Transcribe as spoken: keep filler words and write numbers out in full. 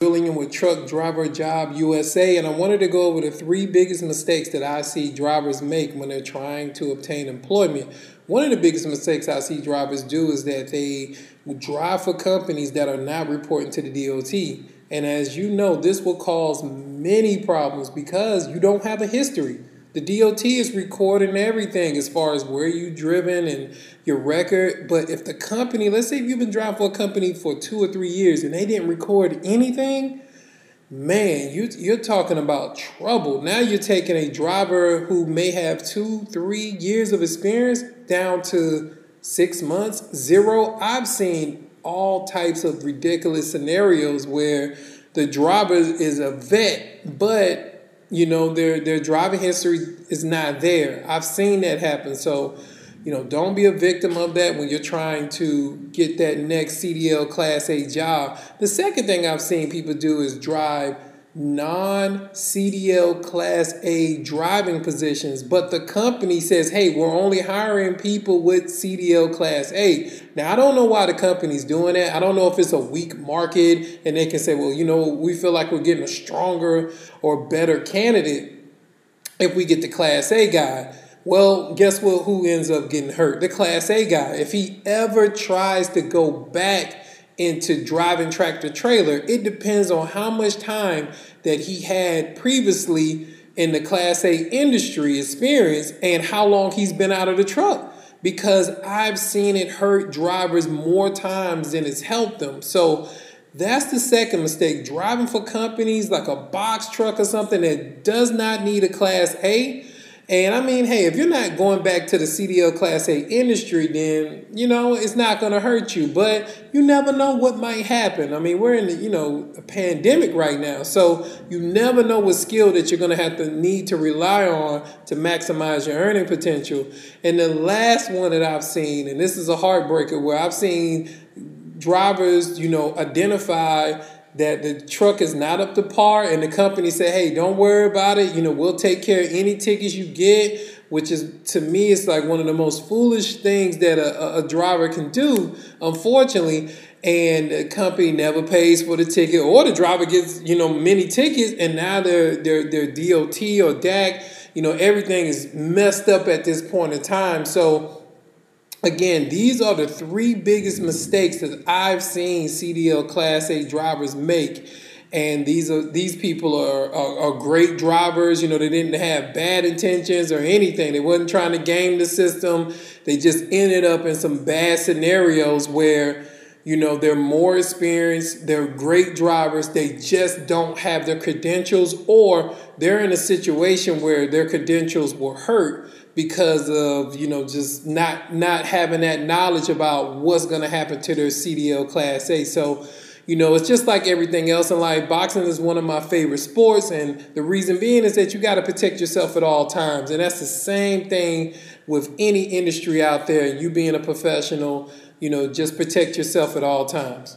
Filling in with Truck Driver Job U S A, and I wanted to go over the three biggest mistakes that I see drivers make when they're trying to obtain employment. One of the biggest mistakes I see drivers do is that they drive for companies that are not reporting to the D O T. And as you know, this will cause many problems because you don't have a history. The D O T is recording everything as far as where you've driven and your record. But if the company, let's say if you've been driving for a company for two or three years and they didn't record anything, man, you, you're talking about trouble. Now you're taking a driver who may have two, three years of experience down to six months, zero. I've seen all types of ridiculous scenarios where the driver is a vet, but you know, their their driving history is not there. I've seen that happen. So, you know, don't be a victim of that when you're trying to get that next C D L Class A job. The second thing I've seen people do is drive non-C D L Class A driving positions, but the company says, hey, we're only hiring people with C D L Class A. Now, I don't know why the company's doing that. I don't know if it's a weak market and they can say, well, you know, we feel like we're getting a stronger or better candidate if we get the Class A guy. Well, guess what? Who ends up getting hurt? The Class A guy. If he ever tries to go back into driving tractor trailer, it depends on how much time that he had previously in the Class A industry experience and how long he's been out of the truck, because I've seen it hurt drivers more times than it's helped them. So that's the second mistake, driving for companies like a box truck or something that does not need a Class A. And I mean, hey, if you're not going back to the C D L Class A industry, then, you know, it's not going to hurt you. But you never know what might happen. I mean, we're in, the, you know, a pandemic right now. So you never know what skill that you're going to have to need to rely on to maximize your earning potential. And the last one that I've seen, and this is a heartbreaker, where I've seen drivers, you know, identify that the truck is not up to par and the company said, hey, don't worry about it. You know, we'll take care of any tickets you get, which is, to me, it's like one of the most foolish things that a, a driver can do, unfortunately. And the company never pays for the ticket, or the driver gets, you know, many tickets, and now their, their, their D O T or D A C, you know, everything is messed up at this point in time. So again, these are the three biggest mistakes that I've seen C D L Class A drivers make. And these are these people are, are, are great drivers. You know, they didn't have bad intentions or anything. They wasn't trying to game the system. They just ended up in some bad scenarios where, you know, they're more experienced, they're great drivers, they just don't have their credentials, or they're in a situation where their credentials were hurt because of, you know, just not not having that knowledge about what's going to happen to their C D L Class A. So, you know, it's just like everything else in life. Boxing is one of my favorite sports, and the reason being is that you got to protect yourself at all times. And that's the same thing with any industry out there. You being a professional, you know, just protect yourself at all times.